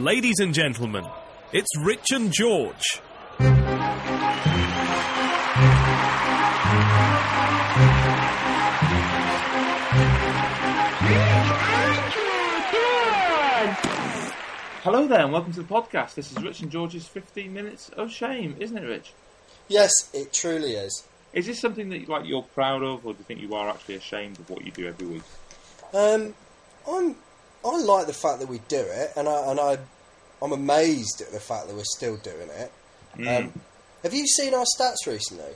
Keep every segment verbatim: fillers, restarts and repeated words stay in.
Ladies and gentlemen, it's Rich and George. Hello there and welcome to the podcast. This is Rich and George's fifteen Minutes of Shame, isn't it, Rich? Yes, it truly is. Is this something that like you're proud of, or do you think you are actually ashamed of what you do every week? Um, I'm, I like the fact that we do it, and, I, and I, I'm amazed at the fact that we're still doing it. Mm. Um, have you seen our stats recently?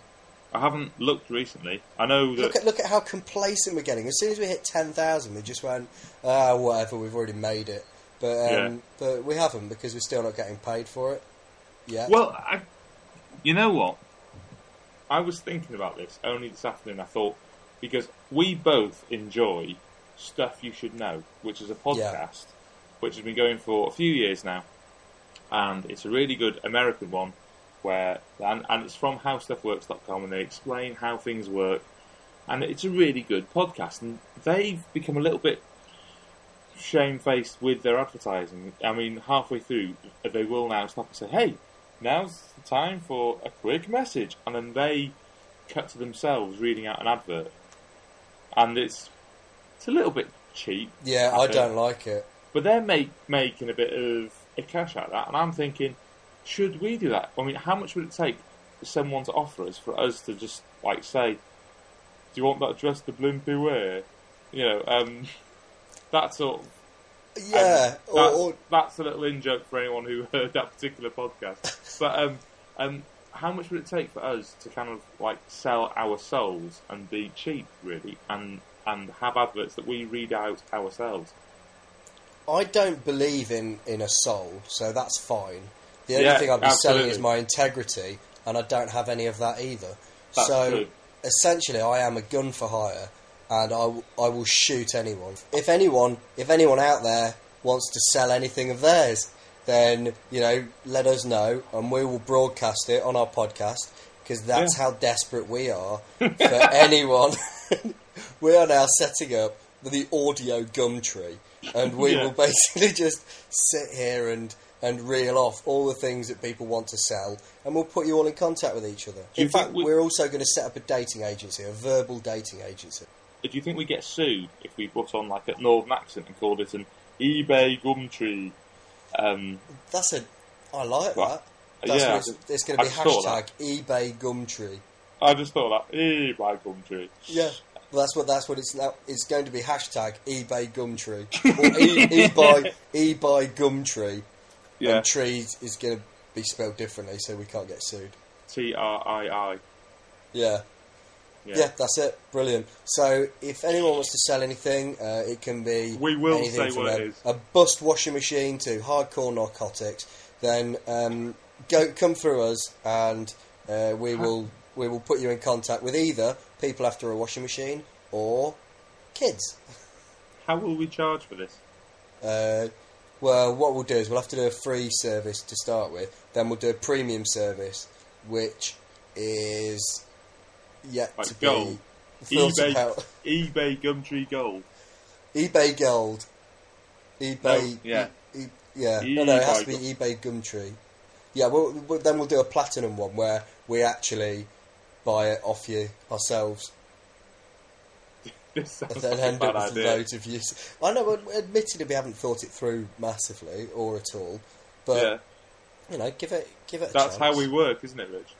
I haven't looked recently. I know that... Look at, look at how complacent we're getting. As soon as we hit ten thousand, we just went, ah, oh, whatever, we've already made it. But um, yeah. but we haven't, because we're still not getting paid for it. Yeah. Well, I, you know what? I was thinking about this only this afternoon. I thought, because we both enjoy Stuff You Should Know, which is a podcast, yeah. which has been going for a few years now. And it's a really good American one, where and, and it's from how stuff works dot com, and they explain how things work. And it's a really good podcast. And they've become a little bit shamefaced with their advertising. I mean, halfway through, they will now stop and say, hey, now's the time for a quick message. And then they cut to themselves reading out an advert. And it's it's a little bit cheap. Yeah, I, I don't like it. But they're make, making a bit of a cash out of that. And I'm thinking, should we do that? I mean, how much would it take for someone to offer us, for us to just, like, say, do you want that dress to blimpy wear? You know, um... That sort of, yeah, um, that's, or, or... that's a little in joke for anyone who heard that particular podcast. But um, um, how much would it take for us to kind of like sell our souls and be cheap, really, and and have adverts that we read out ourselves? I don't believe in, in a soul, so that's fine. The only yeah, thing I'd be absolutely. selling is my integrity, and I don't have any of that either. That's so true. Essentially, I am a gun for hire. And I, w- I will shoot anyone. If anyone, if anyone out there wants to sell anything of theirs, then, you know, let us know, and we will broadcast it on our podcast, because that's yeah. how desperate we are for anyone. We are now setting up the audio gum tree, and we yeah. will basically just sit here and, and reel off all the things that people want to sell, and we'll put you all in contact with each other. In fact, we- we're also going to set up a dating agency, a verbal dating agency. Do you think we get sued if we put on like a northern accent and called it an eBay Gumtree? Um, That's a, I like well, that. That's yeah, it's, it's going to be hashtag eBay Gumtree. I just thought that eBay Gumtree. Yeah, well, that's what that's what it's now. It's going to be hashtag eBay Gumtree or e, eBay eBay Gumtree. Yeah, and tree is going to be spelled differently, so we can't get sued. T R I I. Yeah. Yeah. yeah, that's it. Brilliant. So, if anyone wants to sell anything, uh, it can be we will anything say from what a, it is. a bust washing machine to hardcore narcotics. Then um, go come through us, and uh, we will we will put you in contact with either people after a washing machine or kids. How will we charge for this? Uh, well, what we'll do is we'll have to do a free service to start with. Then we'll do a premium service, which is. Yet like to gold. Be eBay, eBay Gumtree Gold. eBay Gold. eBay. No, yeah. E, e, yeah. E- no, no, it has to be eBay Gumtree. Yeah. Well, we'll, then we'll do a platinum one where we actually buy it off you ourselves. This sounds like a bad idea. Loads of use. I know. Admittedly, we haven't thought it through massively or at all, but yeah. you know, give it, give it. A That's chance. How we work, isn't it, Rich?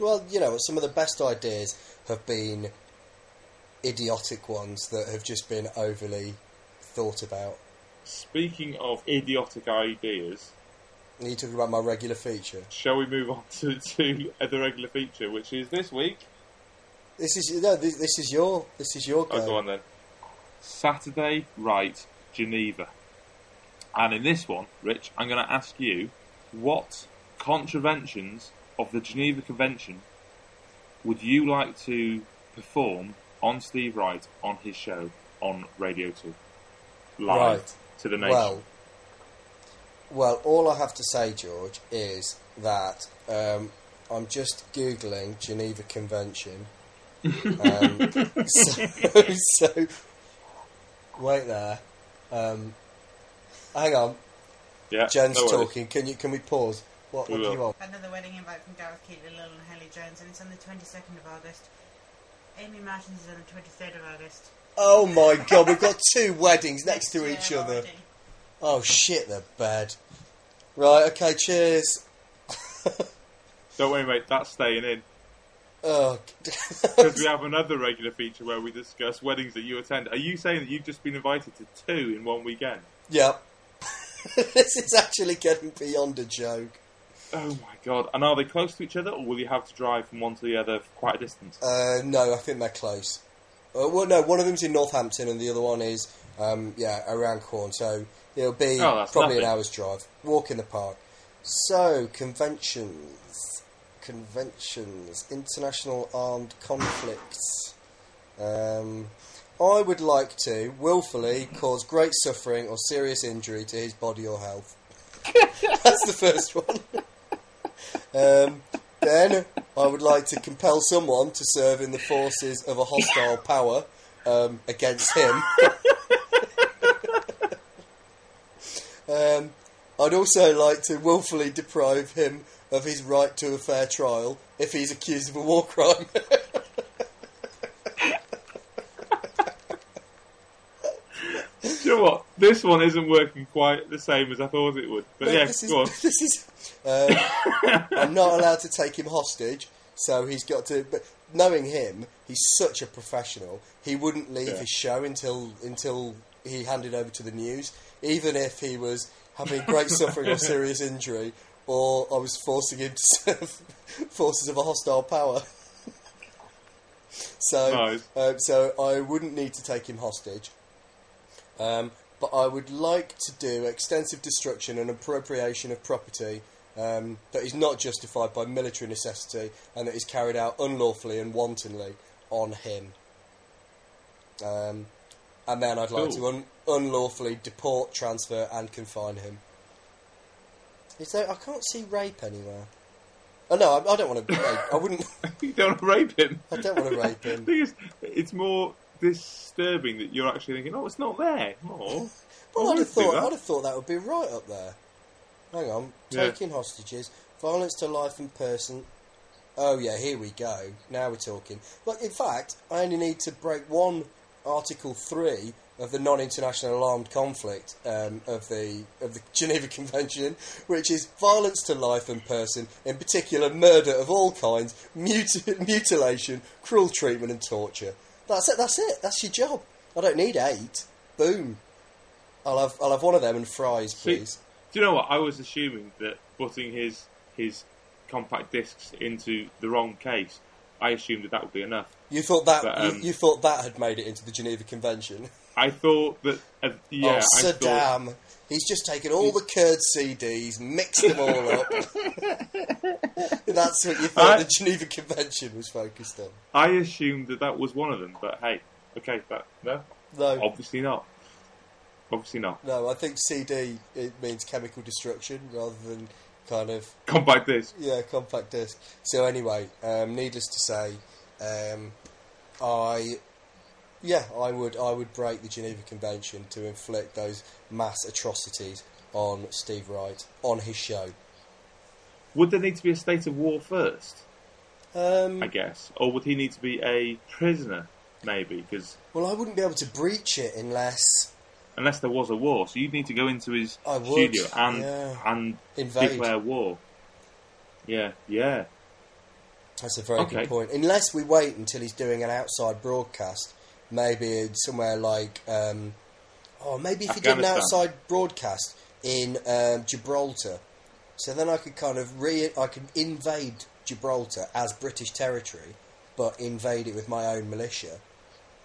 Well, you know, some of the best ideas have been idiotic ones that have just been overly thought about. Speaking of idiotic ideas... Are you talking about my regular feature? Shall we move on to, to the regular feature, which is this week? This is no, this, this is your this is your go. Oh, go on then. Saturday Right Geneva. And in this one, Rich, I'm going to ask you what contraventions of the Geneva Convention would you like to perform on Steve Wright on his show on Radio two live right. to the nation? Well, well, all I have to say, George, is that um, I'm just Googling Geneva Convention. um, so, so wait there. Um, hang on. Yeah, Jen's no talking. Can you? Can we pause? What, what do you want? Another wedding invite from Gareth Keaton and Hayley Jones, and it's on the twenty-second of August. Amy Martins is on the twenty-third of August. Oh my God, we've got two weddings next to each yeah, other. Already. Oh shit, they're bad. Right, okay, cheers. Don't worry, mate, that's staying in. Oh. Because we have another regular feature where we discuss weddings that you attend. Are you saying that you've just been invited to two in one weekend? Yep. This is actually getting beyond a joke. Oh my God. And are they close to each other, or will you have to drive from one to the other for quite a distance? Uh, no, I think they're close. Uh, well, no, one of them's in Northampton and the other one is, um, yeah, around Corn. So it'll be oh, probably nothing. An hour's drive. Walk in the park. So, conventions. Conventions. International armed conflicts. Um, I would like to willfully cause great suffering or serious injury to his body or health. That's the first one. Um, then I would like to compel someone to serve in the forces of a hostile power um, against him. um, I'd also like to willfully deprive him of his right to a fair trial if he's accused of a war crime. You know what? This one isn't working quite the same as I thought it would. But no, yeah, this is, go on. This is, um, I'm not allowed to take him hostage, so he's got to... But knowing him, he's such a professional. He wouldn't leave yeah. his show until until he handed over to the news, even if he was having great suffering or serious injury, or I was forcing him to serve forces of a hostile power. So, nice. uh, so I wouldn't need to take him hostage. Um, but I would like to do extensive destruction and appropriation of property um, that is not justified by military necessity and that is carried out unlawfully and wantonly on him. Um, and then I'd like Ooh. to un- unlawfully deport, transfer and confine him. Is there, I can't see rape anywhere. Oh, no, I, I don't want to rape. I wouldn't... You don't want to rape him? I don't want to rape him. The thing is, it's more... disturbing that you're actually thinking, oh, it's not there. Oh, well, I'd have thought that. I'd have thought that would be right up there. Hang on, taking yeah. hostages, violence to life and person. Oh yeah, here we go. Now we're talking. Look, in fact, I only need to break one Article Three of the Non-International Armed Conflict um, of the of the Geneva Convention, which is violence to life and person, in particular murder of all kinds, muti- mutilation, cruel treatment, and torture. That's it, that's it, that's your job. I don't need eight. Boom. I'll have I'll have one of them and fries, please. See, do you know what? I was assuming that putting his his compact discs into the wrong case, I assumed that that would be enough. You thought that but, um, you, you thought that had made it into the Geneva Convention? I thought that... Uh, yeah, oh, I Saddam. Thought... He's just taken all the Kurd C Ds, mixed them all up. That's what you thought I, the Geneva Convention was focused on. I assumed that that was one of them, but hey, okay, that, no? No. Obviously not. Obviously not. No, I think C D, it means chemical destruction rather than kind of... Compact disc. Yeah, compact disc. So anyway, um, needless to say, um, I... Yeah, I would I would break the Geneva Convention to inflict those mass atrocities on Steve Wright, on his show. Would there need to be a state of war first? Um, I guess. Or would he need to be a prisoner, maybe? Cause well, I wouldn't be able to breach it unless... Unless there was a war. So you'd need to go into his I would, studio and, yeah. and declare war. Yeah, yeah. That's a very okay. good point. Unless we wait until he's doing an outside broadcast... Maybe in somewhere like, um, oh, maybe if you did an outside broadcast in um, Gibraltar, so then I could kind of re, I could invade Gibraltar as British territory, but invade it with my own militia.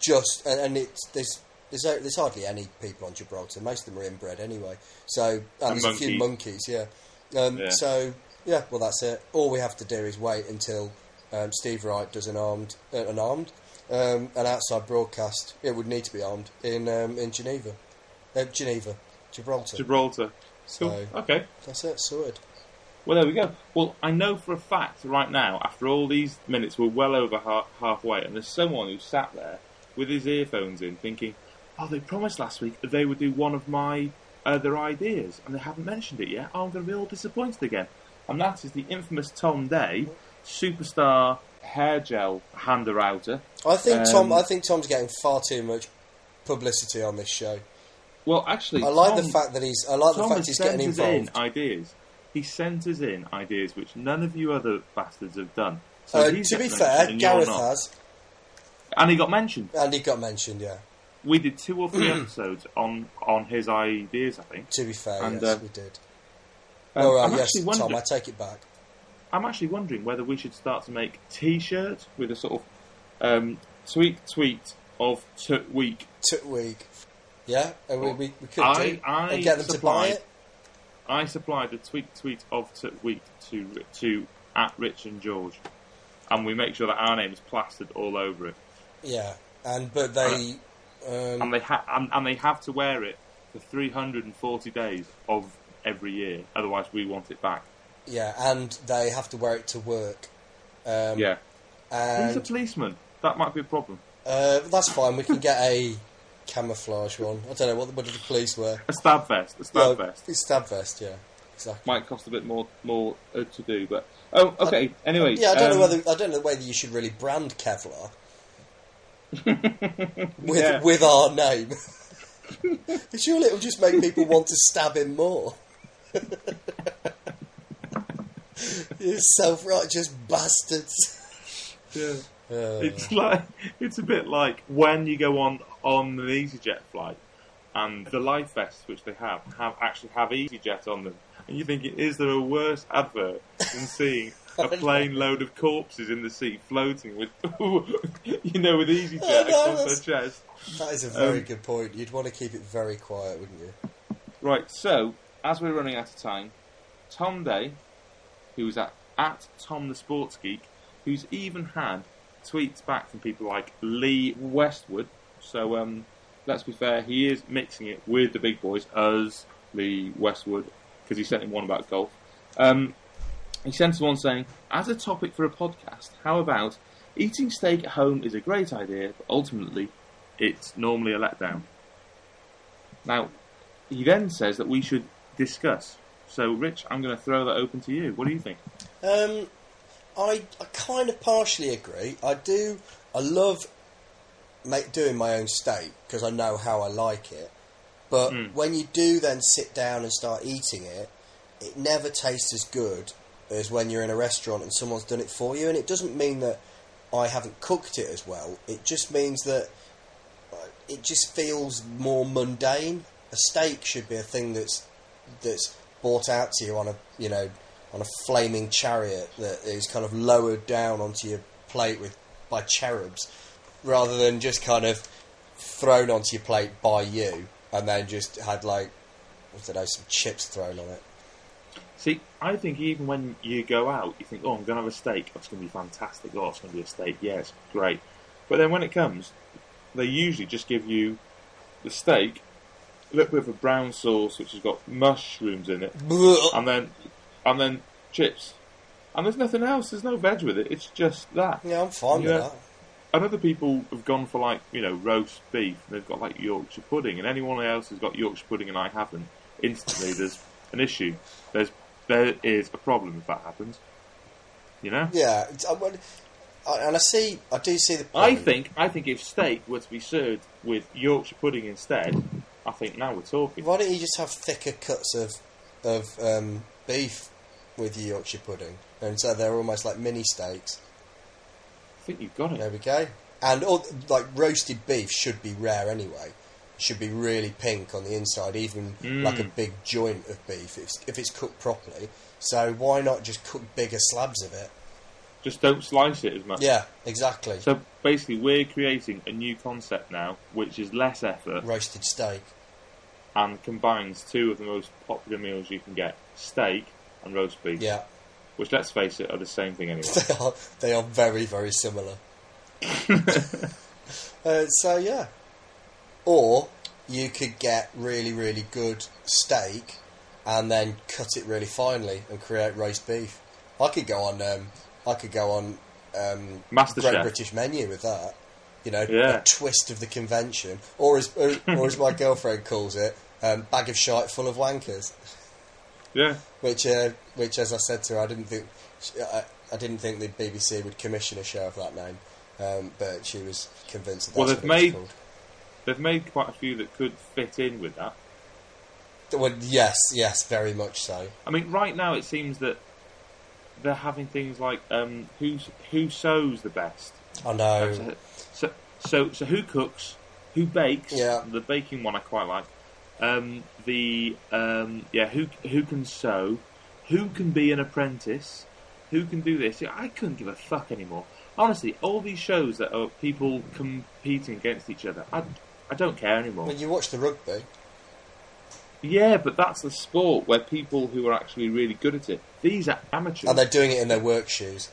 Just and, and it's there's there's there's hardly any people on Gibraltar. Most of them are inbred anyway. So and, and there's monkey. a few monkeys, yeah. Um, yeah. So yeah, well that's it. All we have to do is wait until um, Steve Wright does an armed uh, an armed. Um, an outside broadcast. It would need to be armed in um, in Geneva, uh, Geneva, Gibraltar. Gibraltar. Cool. So okay, that's it. Sorted. Well, there we go. Well, I know for a fact right now, after all these minutes, we're well over ha- halfway, and there's someone who sat there with his earphones in, thinking, "Oh, they promised last week that they would do one of my uh, their ideas, and they haven't mentioned it yet, I'm going to be all disappointed again. And that is the infamous Tom Day Superstar hair gel hander outer. I think um, Tom. I think Tom's getting far too much publicity on this show. Well, actually, I like Tom, the fact that he's. I like Tom the fact he's getting involved. In ideas. He centres in ideas which none of you other bastards have done. So uh, to be fair, Gareth has. And he got mentioned. And he got mentioned, yeah. We did two or three episodes on, on his ideas, I think. To be fair, and, yes, uh, we did. Um, All right, I'm yes, Tom, I take it back. I'm actually wondering whether we should start to make T-shirts with a sort of um, tweet tweet of Toot Week. Toot Week. Yeah, and we, we, we could I, do I and get them supplied, to buy it. I supplied the tweet tweet of Toot Week to, to at Rich and George, and we make sure that our name is plastered all over it. Yeah, and but they and, um, and they ha- and, and they have to wear it for three hundred forty days of every year. Otherwise, we want it back. Yeah, and they have to wear it to work. Um, yeah, and who's a policeman? That might be a problem. Uh, that's fine. We can get a camouflage one. I don't know what, what did the police wear? A stab vest. A stab yeah, vest. It's stab vest. Yeah, exactly. Might cost a bit more more uh, to do, but oh, okay. I, anyway, yeah, I don't um, know whether I don't know whether you should really brand Kevlar. with yeah. with our name. Surely it'll just make people want to stab him more. You self-righteous bastards. Yeah. Uh. It's like it's a bit like when you go on on an EasyJet flight and the life vests which they have have actually have EasyJet on them, and you think, is there a worse advert than seeing a plane load of corpses in the sea floating with, you know, with EasyJet oh, no, across their chest. That is a very um, good point. You'd want to keep it very quiet, wouldn't you? Right, so, as we're running out of time, Tom Day, who was at, at Tom the Sports Geek, who's even had tweets back from people like Lee Westwood, so um, let's be fair, he is mixing it with the big boys, as Lee Westwood, because he sent him one about golf. Um... He sent someone saying, as a topic for a podcast, how about eating steak at home is a great idea, but ultimately it's normally a letdown. Now, he then says that we should discuss. So, Rich, I'm going to throw that open to you. What do you think? Um, I, I kind of partially agree. I do. I love make, doing my own steak because I know how I like it. But mm. when you do then sit down and start eating it, it never tastes as good is when you're in a restaurant and someone's done it for you. And it doesn't mean that I haven't cooked it as well. It just means that it just feels more mundane. A steak should be a thing that's that's brought out to you on a, you know, on a flaming chariot that is kind of lowered down onto your plate with by cherubs, rather than just kind of thrown onto your plate by you and then just had, like, I don't know, some chips thrown on it. See, I think even when you go out, you think, oh, I'm going to have a steak. Oh, it's going to be fantastic. Oh, it's going to be a steak. Yeah, it's great. But then when it comes, they usually just give you the steak, a little bit of a brown sauce, which has got mushrooms in it, and then and then chips. And there's nothing else. There's no veg with it. It's just that. Yeah, I'm fine you with know? that. And other people have gone for, like, you know, roast beef. They've got, like, Yorkshire pudding. And anyone else has got Yorkshire pudding and I haven't, instantly there's an issue. There's There is a problem if that happens, you know. Yeah, and I see, I do see the problem. I think, I think if steak were to be served with Yorkshire pudding instead, I think now we're talking. Why don't you just have thicker cuts of of um, beef with your Yorkshire pudding, and so they're almost like mini steaks? I think you've got it. There we go. And or, like, roasted beef should be rare anyway. Should be really pink on the inside, even mm. like a big joint of beef, if, if it's cooked properly. So why not just cook bigger slabs of it? Just don't slice it as much. Yeah, exactly. So basically we're creating a new concept now, which is less effort. Roasted steak. And combines two of the most popular meals you can get, steak and roast beef. Yeah. Which, let's face it, are the same thing anyway. They are, they are very, very similar. uh, so, yeah. Or you could get really, really good steak and then cut it really finely and create roast beef. I could go on. Um, I could go on. Um, Master Great Chef. British Menu with that. You know, yeah. A twist of the convention, or as or, or as my girlfriend calls it, um, bag of shite full of wankers. Yeah. Which, uh, which, as I said to her, I didn't think I, I didn't think the B B C would commission a show of that name, um, but she was convinced that that's well, they've what it made, was called. They've made quite a few that could fit in with that. Well, yes, yes, very much so. I mean, right now it seems that they're having things like um, who who sews the best. I know. So so, so so who cooks, who bakes? Yeah. The baking one I quite like. Um, the um, yeah, who who can sew, who can be an apprentice, who can do this? I couldn't give a fuck anymore. Honestly, all these shows that are people competing against each other, I I don't care anymore. Well, you watch the rugby. Yeah, but that's a sport where people who are actually really good at it. These are amateurs. And they're doing it in their work shoes.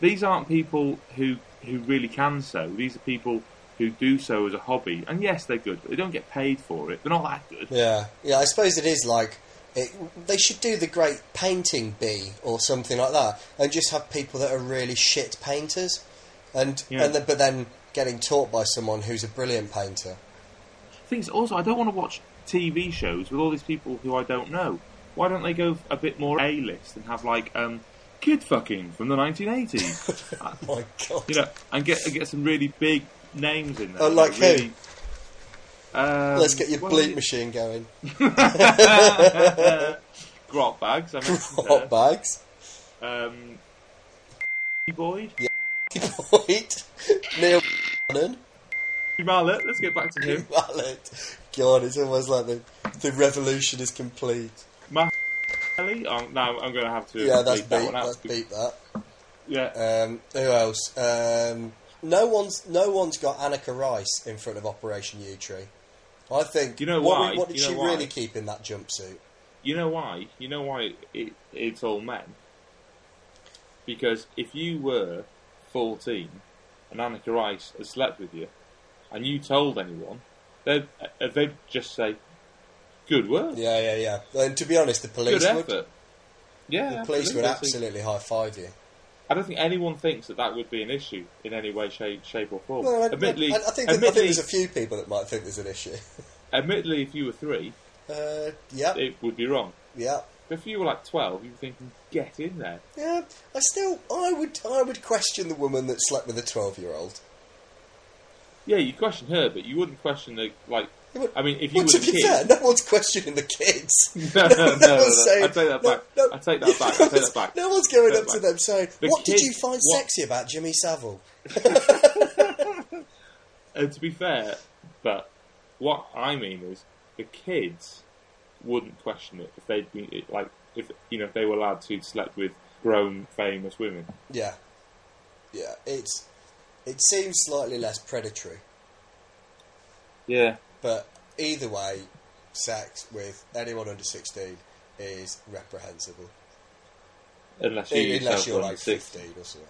These aren't people who who really can sew. These are people who do so as a hobby. And yes, they're good, but they don't get paid for it. They're not that good. Yeah, yeah. I suppose it is like... It, they should do the Great Painting Bee or something like that and just have people that are really shit painters. and, yeah. and the, But then getting taught by someone who's a brilliant painter. Things also, I don't want to watch T V shows with all these people who I don't know. Why don't they go a bit more A-list and have like um, kid fucking from the nineteen eighties? Oh my god! You know, and get and get some really big names in there. Oh, like who? Really, um, let's get your bleep machine going. Grot bags. I mentioned Grot bags. Um, Boyd. Yeah. Boyd. Neil Bannon. Mallet, let's get back to him. Mallet. God, it's almost like the the revolution is complete. Ma- Ellie? Oh, no, I'm going to have to... Yeah, that's beat that. Beat, that's beat that. Yeah. Um, who else? Um, no one's no one's got Anneka Rice in front of Operation Yewtree. I think... You know what why? We, what did you she know really keep in that jumpsuit? You know why? You know why it, it's all men? Because if you were fourteen and Anneka Rice had slept with you, and you told anyone, they'd, they'd just say, good work. Yeah, yeah, yeah. And to be honest, the police good would. Effort. Yeah, the police absolutely. would absolutely high-five you. I don't think anyone thinks that that would be an issue in any way, shape, shape or form. Well, admittedly, I, I, think, admittedly, I think there's a few people that might think there's an issue. Admittedly, if you were three, uh, yeah, it would be wrong. Yeah. But if you were like twelve, you'd be thinking, get in there. Yeah, I still, I would, I would question the woman that slept with a twelve-year-old. Yeah, you'd question her, but you wouldn't question the, like... I mean, if you well, were a kid... Fair, no one's questioning the kids. No, no, no. no, no saying, I take that back. No, no, I take that back. I take that back. No one's going up back. to them saying, the what kids, did you find what? sexy about Jimmy Savile? And to be fair, but what I mean is the kids wouldn't question it if they'd been, like, if, you know, if they were lads who'd slept with grown, famous women. Yeah. Yeah, it's... It seems slightly less predatory. Yeah. But either way, sex with anyone under sixteen is reprehensible. Unless, you Unless you're like fifteen or something.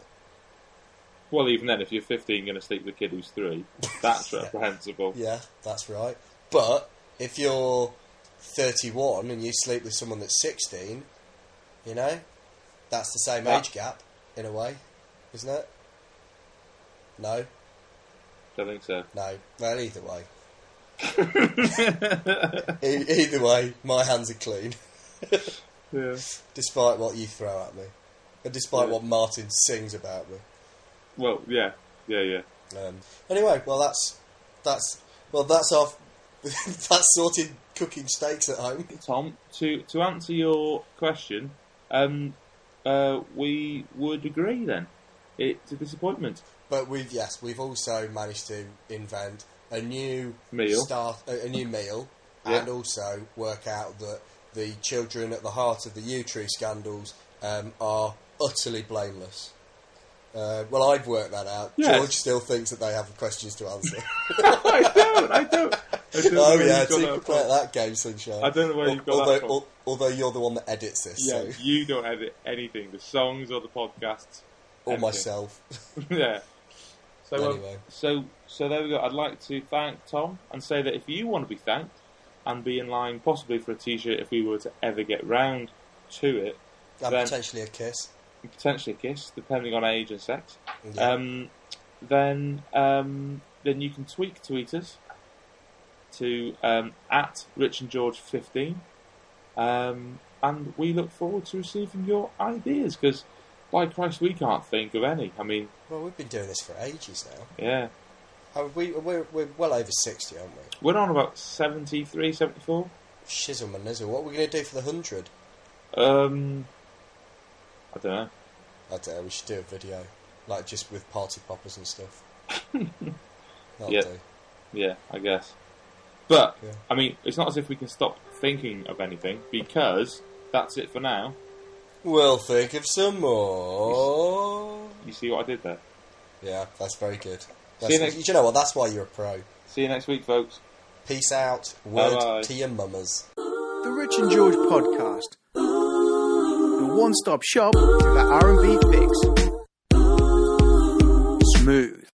Well, even then, if you're fifteen going to sleep with a kid who's three, that's reprehensible. Yeah, that's right. But if you're thirty-one and you sleep with someone that's sixteen, you know, that's the same that- age gap, in a way, isn't it? No. Don't think so. No. Well, either way. e- either way, my hands are clean. Yeah. Despite what you throw at me. And despite yeah. what Martin sings about me. Well, yeah. Yeah, yeah. Um, anyway, well, that's... That's... Well, that's our... that's sorted cooking steaks at home. Tom, to, to answer your question, um, uh, we would agree, then. It's a disappointment. But we've yes, we've also managed to invent a new meal, start, a, a new meal, yeah. and also work out that the children at the heart of the Yewtree scandals um, are utterly blameless. Uh, well, I've worked that out. Yes. George still thinks that they have questions to answer. I don't. I don't. I don't oh yeah, so you can play at that game, sunshine. I don't know where you've got although, that from. Although you're the one that edits this, yeah, so. You don't edit anything—the songs or the podcasts, or anything. Myself. Yeah. So, anyway. um, so so there we go. I'd like to thank Tom and say that if you want to be thanked and be in line possibly for a T-shirt if we were to ever get round to it. And then, potentially a kiss. Potentially a kiss, depending on age and sex. Yeah. Um, then um, then you can tweak tweet us to um, at Rich and George fifteen, um, and we look forward to receiving your ideas, because by Christ, we can't think of any. I mean, well, we've been doing this for ages now. Yeah, are we we're, we're well over sixty, aren't we? We're on about seventy-three, seventy-four. Shizzle my nizzle. What are we going to do for the hundred? Um, I don't know. I don't know. We should do a video, like just with party poppers and stuff. That'll yeah. do. Yeah, I guess. But, yeah. I mean, it's not as if we can stop thinking of anything, because that's it for now. We'll think of some more. You see what I did there? Yeah, that's very good. That's, see you, next- you, you know what, that's why you're a pro. See you next week, folks. Peace out. Word Bye-bye. To your mummers. The Rich and George Podcast. The one-stop shop for R and B fix. Smooth.